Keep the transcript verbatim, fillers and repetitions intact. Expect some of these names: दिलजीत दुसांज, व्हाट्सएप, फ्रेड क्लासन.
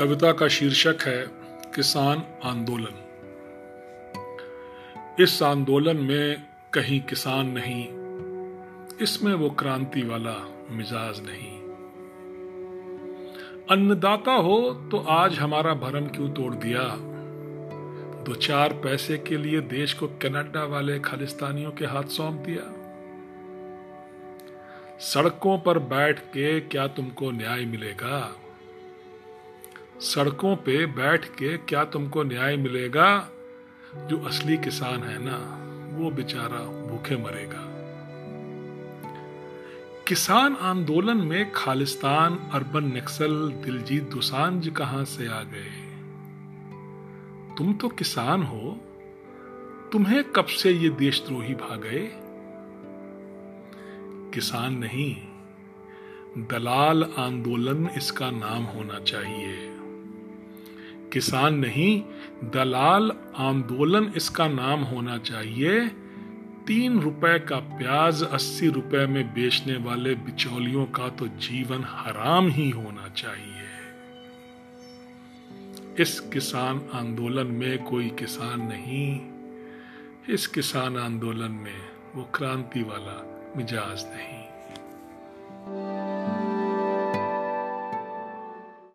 कविता का शीर्षक है किसान आंदोलन। इस आंदोलन में कहीं किसान नहीं, इसमें वो क्रांति वाला मिजाज नहीं। अन्नदाता हो तो आज हमारा भरम क्यों तोड़ दिया। दो चार पैसे के लिए देश को कनाडा वाले खालिस्तानियों के हाथ सौंप दिया। सड़कों पर बैठ के क्या तुमको न्याय मिलेगा। सड़कों पे बैठ के क्या तुमको न्याय मिलेगा। जो असली किसान है ना, वो बेचारा भूखे मरेगा। किसान आंदोलन में खालिस्तान, अर्बन नक्सल, दिलजीत दुसांज कहां से आ गए। तुम तो किसान हो, तुम्हें कब से ये देशद्रोही भा गए। किसान नहीं, दलाल आंदोलन इसका नाम होना चाहिए। किसान नहीं, दलाल आंदोलन इसका नाम होना चाहिए। तीन रुपए का प्याज अस्सी रुपए में बेचने वाले बिचौलियों का तो जीवन हराम ही होना चाहिए। इस किसान आंदोलन में कोई किसान नहीं, इस किसान आंदोलन में वो क्रांति वाला मिजाज नहीं।